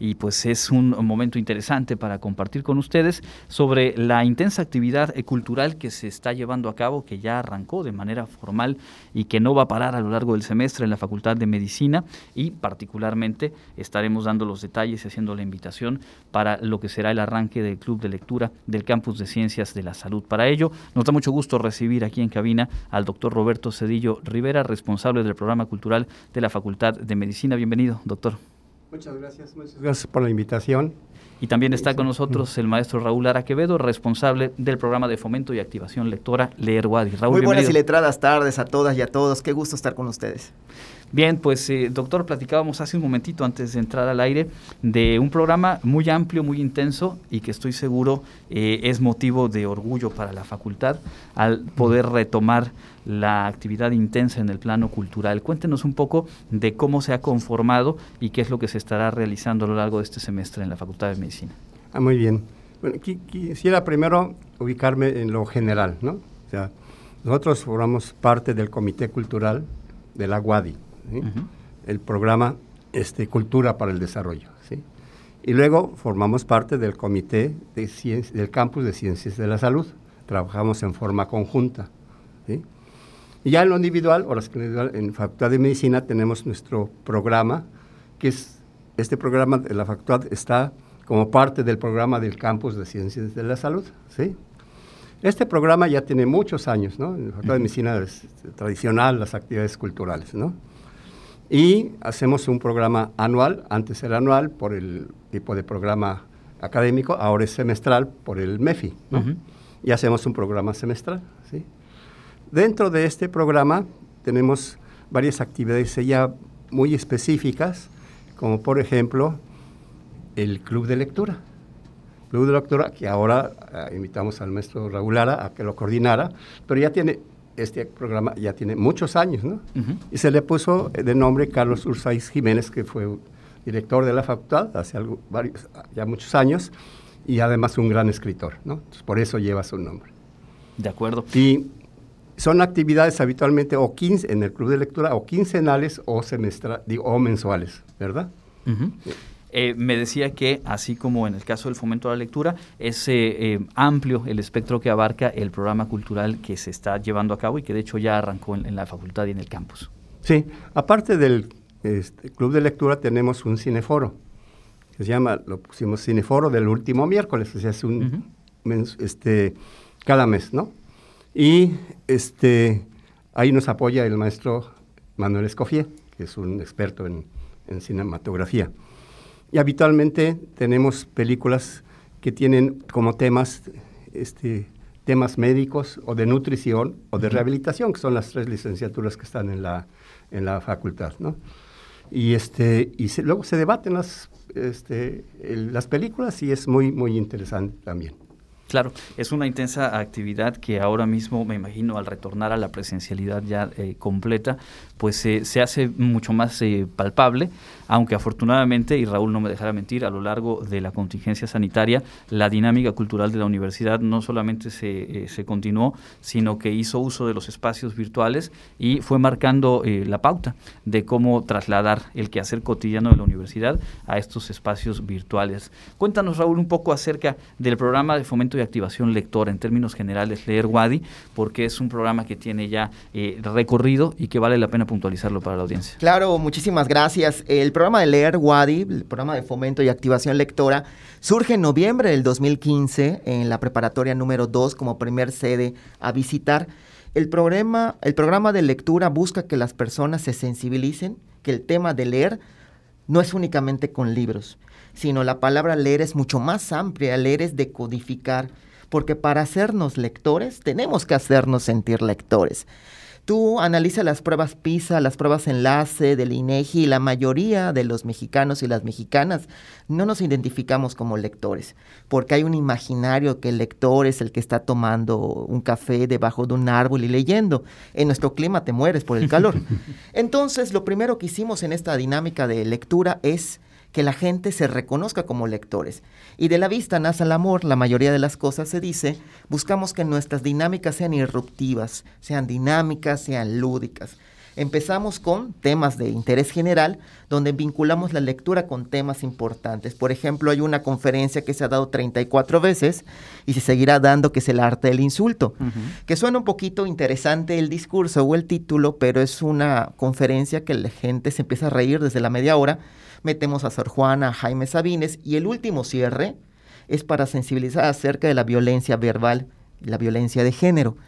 y pues es un momento interesante para compartir con ustedes sobre la intensa actividad cultural que se está llevando a cabo, que ya arrancó de manera formal y que no va a parar a lo largo del semestre en la Facultad de Medicina, y particularmente estaremos dando los detalles y haciendo la invitación para lo que será el arranque del Club de Lectura del Campus de Ciencias de la Salud. Para ello, nos da mucho gusto recibir aquí en cabina al doctor Roberto Cedillo Rivera, responsable del Programa Cultural de la Facultad de Medicina. Bienvenido, doctor. Muchas gracias por la invitación. Y también está con nosotros el maestro Raúl Lara Quevedo, responsable del programa de fomento y activación lectora Leer UADY. Raúl, muy buenas bienvenido. Y letradas tardes a todas y a todos. Qué gusto estar con ustedes. Bien, pues doctor, platicábamos hace un momentito antes de entrar al aire de un programa muy amplio, muy intenso y que estoy seguro es motivo de orgullo para la facultad al poder retomar la actividad intensa en el plano cultural. Cuéntenos un poco de cómo se ha conformado y qué es lo que se estará realizando a lo largo de este semestre en la Facultad de Medicina. Muy bien. Bueno, quisiera primero ubicarme en lo general, ¿no? O sea, nosotros formamos parte del Comité Cultural de la GUADI. ¿Sí? Uh-huh. El programa Cultura para el Desarrollo, ¿sí? Y luego formamos parte del Comité de del Campus de Ciencias de la Salud. Trabajamos en forma conjunta, ¿sí? Y ya en lo individual, en Facultad de Medicina tenemos nuestro programa, que es este programa de la facultad está como parte del programa del Campus de Ciencias de la Salud, ¿sí? Este programa ya tiene muchos años, ¿no? En la Facultad de Medicina es tradicional las actividades culturales, ¿no? Y hacemos un programa anual, antes era anual por el tipo de programa académico, ahora es semestral por el MEFI, ¿no? Uh-huh. Y hacemos un programa semestral, ¿sí? Dentro de este programa tenemos varias actividades ya muy específicas, como por ejemplo el Club de Lectura. Club de Lectura que ahora invitamos al maestro Raúl Lara a que lo coordinara, pero ya tiene... Este programa ya tiene muchos años, ¿no? Uh-huh. Y se le puso de nombre Carlos Urzaiz Jiménez, que fue director de la facultad hace muchos años, y además un gran escritor, ¿no? Entonces, por eso lleva su nombre. De acuerdo. Y son actividades habitualmente en el club de lectura o quincenales o o mensuales, ¿verdad? Uh-huh. Sí. Me decía que, así como en el caso del fomento a la lectura, es amplio el espectro que abarca el programa cultural que se está llevando a cabo y que de hecho ya arrancó en la facultad y en el campus. Sí, aparte del club de lectura tenemos un cineforo, que se llama, lo pusimos cineforo del último miércoles, o sea, es cada mes, ¿no? Y ahí nos apoya el maestro Manuel Escoffier, que es un experto en cinematografía. Y habitualmente tenemos películas que tienen como temas temas médicos o de nutrición o de rehabilitación, que son las tres licenciaturas que están en la facultad, ¿no? Y luego se debaten las películas y es muy muy interesante también. Claro, es una intensa actividad que ahora mismo, me imagino, al retornar a la presencialidad ya completa, pues se hace mucho más palpable, aunque afortunadamente, y Raúl no me dejará mentir, a lo largo de la contingencia sanitaria, la dinámica cultural de la universidad no solamente se continuó, sino que hizo uso de los espacios virtuales y fue marcando la pauta de cómo trasladar el quehacer cotidiano de la universidad a estos espacios virtuales. Cuéntanos, Raúl, un poco acerca del programa de fomento de activación lectora, en términos generales Leer UADY, porque es un programa que tiene ya recorrido y que vale la pena puntualizarlo para la audiencia. Claro, muchísimas gracias. El programa de Leer UADY, el programa de fomento y activación lectora, surge en noviembre del 2015 en la preparatoria número 2 como primer sede a visitar. El programa de lectura busca que las personas se sensibilicen, que el tema de leer no es únicamente con libros, sino la palabra leer es mucho más amplia, leer es decodificar, porque para hacernos lectores tenemos que hacernos sentir lectores. Tú analiza las pruebas PISA, las pruebas enlace del INEGI, y la mayoría de los mexicanos y las mexicanas no nos identificamos como lectores, porque hay un imaginario que el lector es el que está tomando un café debajo de un árbol y leyendo. En nuestro clima te mueres por el calor. Entonces, lo primero que hicimos en esta dinámica de lectura es que la gente se reconozca como lectores. Y de la vista nace el amor, la mayoría de las cosas se dice, buscamos que nuestras dinámicas sean irruptivas, sean dinámicas, sean lúdicas. Empezamos con temas de interés general, donde vinculamos la lectura con temas importantes. Por ejemplo, hay una conferencia que se ha dado 34 veces y se seguirá dando, que es el arte del insulto, que suena un poquito interesante el discurso o el título, pero es una conferencia que la gente se empieza a reír desde la media hora. Metemos a Sor Juana, a Jaime Sabines, y el último cierre es para sensibilizar acerca de la violencia verbal, la violencia de género.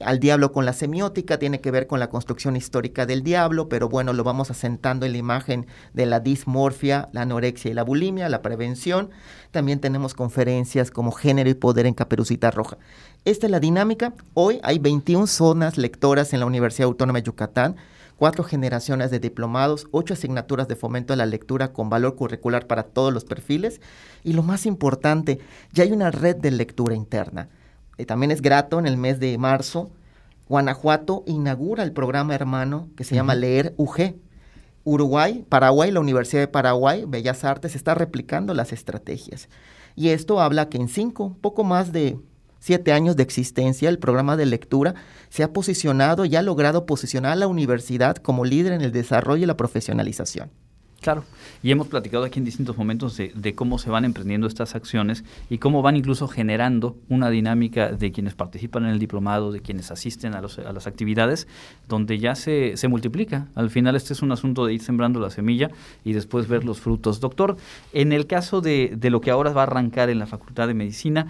Al diablo con la semiótica, tiene que ver con la construcción histórica del diablo, pero bueno, lo vamos asentando en la imagen de la dismorfia, la anorexia y la bulimia, la prevención. También tenemos conferencias como Género y Poder en Caperucita Roja. Esta es la dinámica. Hoy hay 21 zonas lectoras en la Universidad Autónoma de Yucatán, 4 generaciones de diplomados, 8 asignaturas de fomento a la lectura con valor curricular para todos los perfiles. Y lo más importante, ya hay una red de lectura interna. También es grato, en el mes de marzo, Guanajuato inaugura el programa hermano que se llama Leer UG. Uruguay, Paraguay, la Universidad de Paraguay, Bellas Artes, está replicando las estrategias. Y esto habla que en poco más de 7 años de existencia, el programa de lectura se ha posicionado y ha logrado posicionar a la universidad como líder en el desarrollo y la profesionalización. Claro, y hemos platicado aquí en distintos momentos de cómo se van emprendiendo estas acciones y cómo van incluso generando una dinámica de quienes participan en el diplomado, de quienes asisten a las actividades, donde ya se multiplica. Al final este es un asunto de ir sembrando la semilla y después ver los frutos. Doctor, en el caso de lo que ahora va a arrancar en la Facultad de Medicina,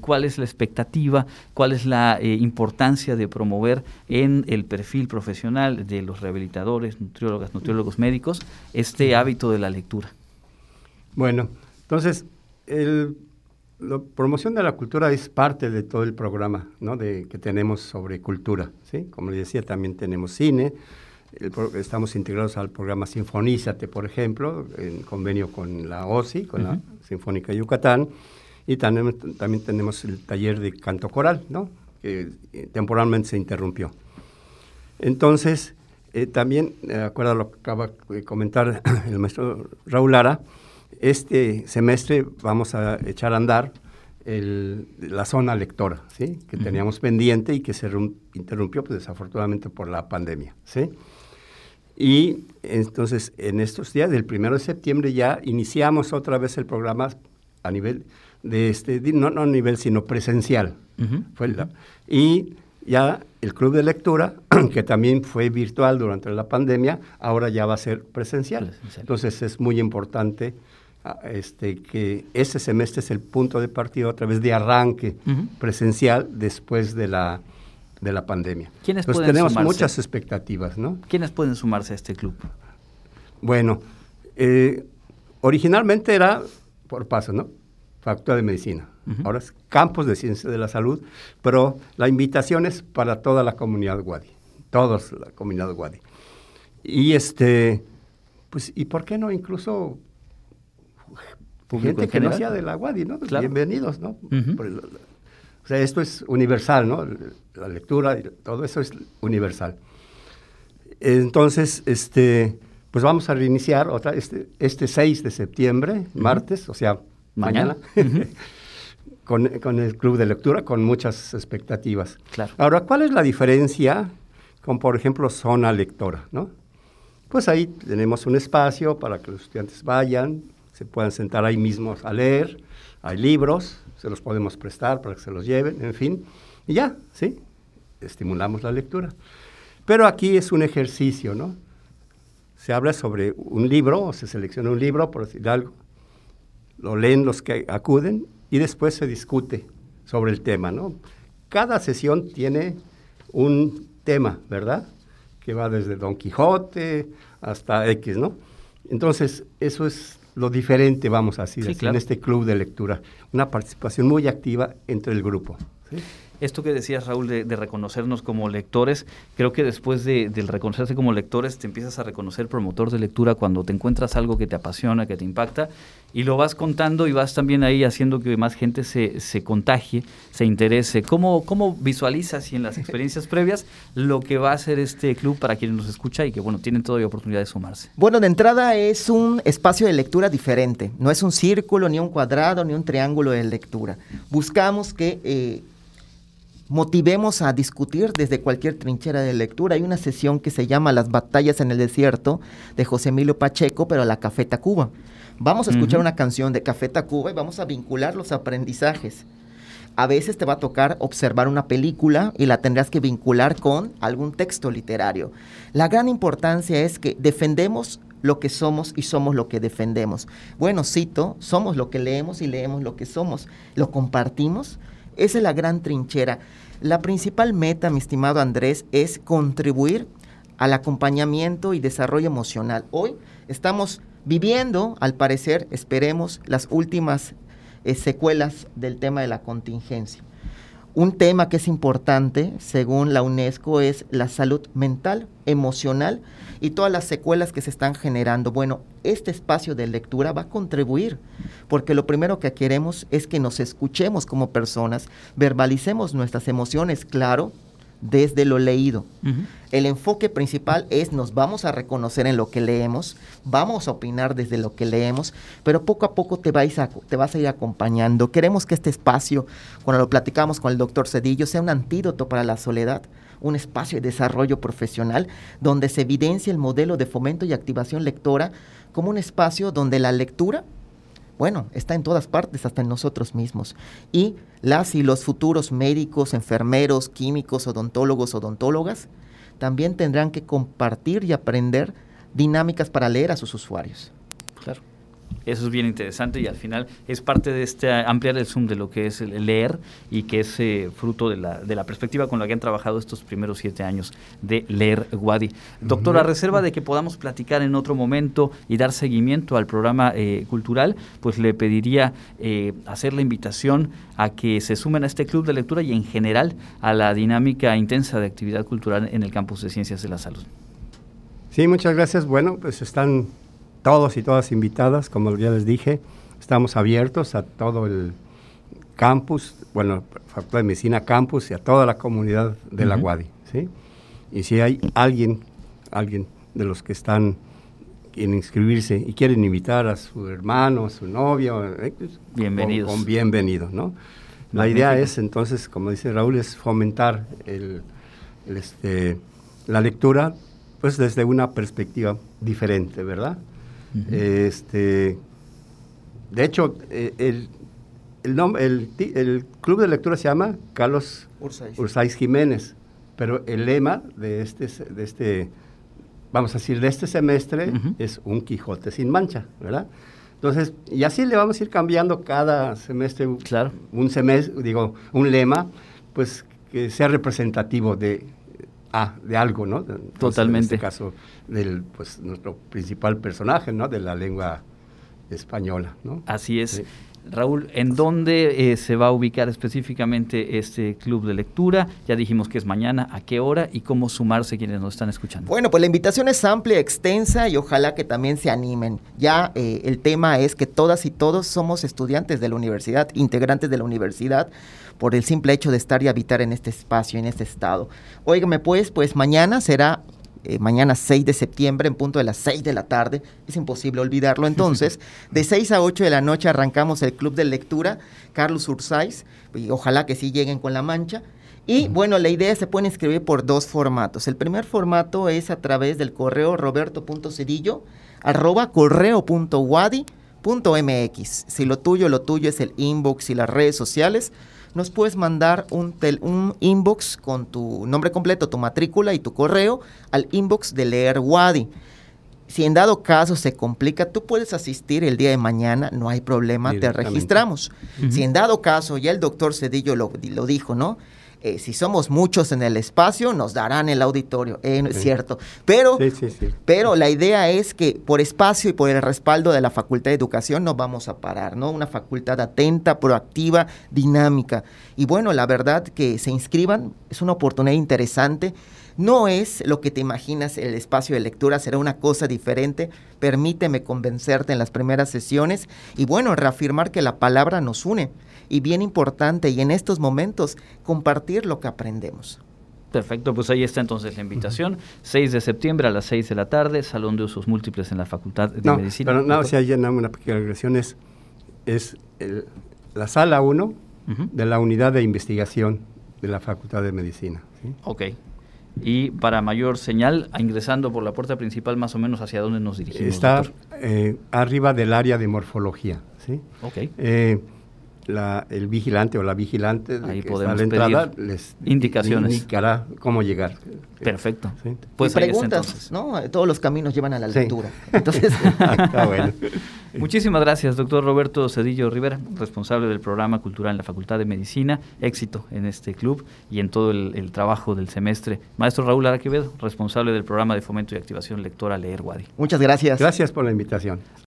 ¿cuál es la expectativa? ¿Cuál es la importancia de promover en el perfil profesional de los rehabilitadores, nutriólogas, nutriólogos médicos, este hábito de la lectura? Bueno, entonces, la promoción de la cultura es parte de todo el programa, ¿no?, que tenemos sobre cultura, ¿sí? Como les decía, también tenemos cine, estamos integrados al programa Sinfonízate, por ejemplo, en convenio con la OSY, con la Sinfónica de Yucatán, y también tenemos el taller de canto coral, ¿no?, que temporalmente se interrumpió. Entonces, también, de acuerdo a lo que acaba de comentar el maestro Raúl Lara, este semestre vamos a echar a andar la zona lectora, ¿sí?, que teníamos pendiente y que se interrumpió, pues, desafortunadamente por la pandemia, ¿sí? Y entonces, en estos días, del 1 de septiembre, ya iniciamos otra vez el programa a nivel de no a nivel, sino presencial. Y ya el club de lectura, que también fue virtual durante la pandemia, ahora ya va a ser presencial. Entonces es muy importante que ese semestre es el punto de partida otra vez de arranque presencial después de la pandemia. Entonces tenemos muchas expectativas, ¿no? ¿Quiénes pueden sumarse a este club? Bueno, originalmente era por paso, ¿no? Facultad de Medicina. Ahora es Campos de Ciencias de la Salud, pero la invitación es para toda la comunidad GUADI, toda la comunidad GUADI. Y pues, ¿y por qué no incluso gente que no sea de la GUADI, ¿no? Claro. Bienvenidos, ¿no? O sea, esto es universal, ¿no? La lectura, todo eso es universal. Entonces, pues vamos a reiniciar otra este 6 de septiembre, martes, o sea, mañana. Con el club de lectura, con muchas expectativas. Claro. Ahora, ¿cuál es la diferencia con, por ejemplo, zona lectora, ¿no? Pues ahí tenemos un espacio para que los estudiantes vayan, se puedan sentar ahí mismos a leer, hay libros, se los podemos prestar para que se los lleven, en fin, y ya, ¿sí? Estimulamos la lectura. Pero aquí es un ejercicio, ¿no? Se habla sobre un libro, o se selecciona un libro, por decir algo, lo leen los que acuden y después se discute sobre el tema, ¿no? Cada sesión tiene un tema, ¿verdad?, que va desde Don Quijote hasta X, ¿no? Entonces, eso es lo diferente, vamos así, sí, claro, en este club de lectura. Una participación muy activa entre el grupo, ¿sí? Esto que decías, Raúl, de reconocernos como lectores, creo que después del reconocerse como lectores te empiezas a reconocer promotor de lectura cuando te encuentras algo que te apasiona, que te impacta, y lo vas contando y vas también ahí haciendo que más gente se contagie, se interese. ¿Cómo visualizas y en las experiencias previas lo que va a hacer este club para quienes nos escucha y que, bueno, tienen todavía oportunidad de sumarse? Bueno, de entrada es un espacio de lectura diferente. No es un círculo, ni un cuadrado, ni un triángulo de lectura. Buscamos que motivemos a discutir desde cualquier trinchera de lectura. Hay una sesión que se llama Las batallas en el desierto, de José Emilio Pacheco, pero a la Café Tacuba. Vamos a escuchar una canción de Café Tacuba y vamos a vincular los aprendizajes. A veces te va a tocar observar una película y la tendrás que vincular con algún texto literario. La gran importancia es que defendemos lo que somos y somos lo que defendemos. Bueno, cito, somos lo que leemos y leemos lo que somos. ¿Lo compartimos? Esa es la gran trinchera. La principal meta, mi estimado Andrés, es contribuir al acompañamiento y desarrollo emocional. Hoy estamos viviendo, al parecer, esperemos, las últimas secuelas del tema de la contingencia. Un tema que es importante, según la UNESCO, es la salud mental, emocional y todas las secuelas que se están generando. Bueno, este espacio de lectura va a contribuir, porque lo primero que queremos es que nos escuchemos como personas, verbalicemos nuestras emociones, claro, desde lo leído. Uh-huh. El enfoque principal es nos vamos a reconocer en lo que leemos, vamos a opinar desde lo que leemos, pero poco a poco te vas a ir acompañando. Queremos que este espacio, cuando lo platicamos con el doctor Cedillo, sea un antídoto para la soledad, un espacio de desarrollo profesional donde se evidencia el modelo de fomento y activación lectora como un espacio donde la lectura, bueno, está en todas partes, hasta en nosotros mismos. Y las y los futuros médicos, enfermeros, químicos, odontólogos, odontólogas, también tendrán que compartir y aprender dinámicas para leer a sus usuarios. Claro. Eso es bien interesante y al final es parte de este ampliar el zoom de lo que es el leer y que es fruto de la perspectiva con la que han trabajado estos primeros 7 años de Leer UADY. Doctor, a reserva de que podamos platicar en otro momento y dar seguimiento al programa cultural, pues le pediría hacer la invitación a que se sumen a este club de lectura y en general a la dinámica intensa de actividad cultural en el campus de Ciencias de la Salud. Sí, muchas gracias. Bueno, pues están todos y todas invitadas, como ya les dije, estamos abiertos a todo el campus, bueno, Facultad de Medicina Campus y a toda la comunidad de la UADY, ¿sí? Y si hay alguien de los que están en inscribirse y quieren invitar a su hermano, a su novio, bienvenidos. Con bienvenido, ¿no? La idea es, entonces, como dice Raúl, es fomentar la lectura, pues desde una perspectiva diferente, ¿verdad? De hecho, el club de lectura se llama Carlos Urzaiz Jiménez, pero el lema de este semestre es Un Quijote sin mancha, ¿verdad? Entonces, y así le vamos a ir cambiando cada semestre, claro, un lema, pues que sea representativo de algo, ¿no? Entonces, totalmente. En este caso, nuestro principal personaje, ¿no? De la lengua española, ¿no? Así es. Sí. Raúl, ¿en dónde se va a ubicar específicamente este club de lectura? Ya dijimos que es mañana, ¿a qué hora y cómo sumarse quienes nos están escuchando? Bueno, pues la invitación es amplia, extensa y ojalá que también se animen. Ya el tema es que todas y todos somos estudiantes de la universidad, integrantes de la universidad, por el simple hecho de estar y habitar en este espacio, en este estado. Óigame, pues mañana será... mañana 6 de septiembre, en punto de las 6 de la tarde, es imposible olvidarlo. Entonces, de 6 a 8 de la noche arrancamos el club de lectura, Carlos Urzaiz, y ojalá que sí lleguen con la mancha. Y bueno, la idea es que se pueden inscribir por 2 formatos. El primer formato es a través del correo roberto.cedillo@correo.uadi.mx. Si lo tuyo es el inbox y las redes sociales, nos puedes mandar un inbox con tu nombre completo, tu matrícula y tu correo al inbox de Leer UADY. Si en dado caso se complica, tú puedes asistir el día de mañana, no hay problema, te registramos. Si en dado caso, ya el doctor Cedillo lo dijo, ¿no? Si somos muchos en el espacio, nos darán el auditorio, no es cierto. Pero, sí. Pero la idea es que por espacio y por el respaldo de la Facultad de Educación nos vamos a parar, ¿no? Una facultad atenta, proactiva, dinámica. Y bueno, la verdad que se inscriban, es una oportunidad interesante. No es lo que te imaginas el espacio de lectura, será una cosa diferente. Permíteme convencerte en las primeras sesiones y bueno, reafirmar que la palabra nos une. Y bien importante, y en estos momentos, compartir lo que aprendemos. Perfecto, pues ahí está entonces la invitación. 6 de septiembre a las 6 de la tarde, Salón de Usos Múltiples en la Facultad de Medicina. Pero no, si hay una pequeña agresión, es la sala 1 de la unidad de investigación de la Facultad de Medicina. ¿Sí? Ok. Y para mayor señal, ingresando por la puerta principal, más o menos hacia dónde nos dirigimos. Está arriba del área de morfología. ¿Sí? Ok. El vigilante o la vigilante de que está a la entrada les indicaciones. Indicará cómo llegar. Perfecto. ¿Sí? Pues y preguntas, es, ¿no? Todos los caminos llevan a la lectura. Sí. Entonces, está bueno. Muchísimas gracias, doctor Roberto Cedillo Rivera, responsable del programa cultural en la Facultad de Medicina. Éxito en este club y en todo el trabajo del semestre. Maestro Raúl Lara Quevedo, responsable del programa de fomento y activación lectora Leer UADY. Muchas gracias. Gracias por la invitación.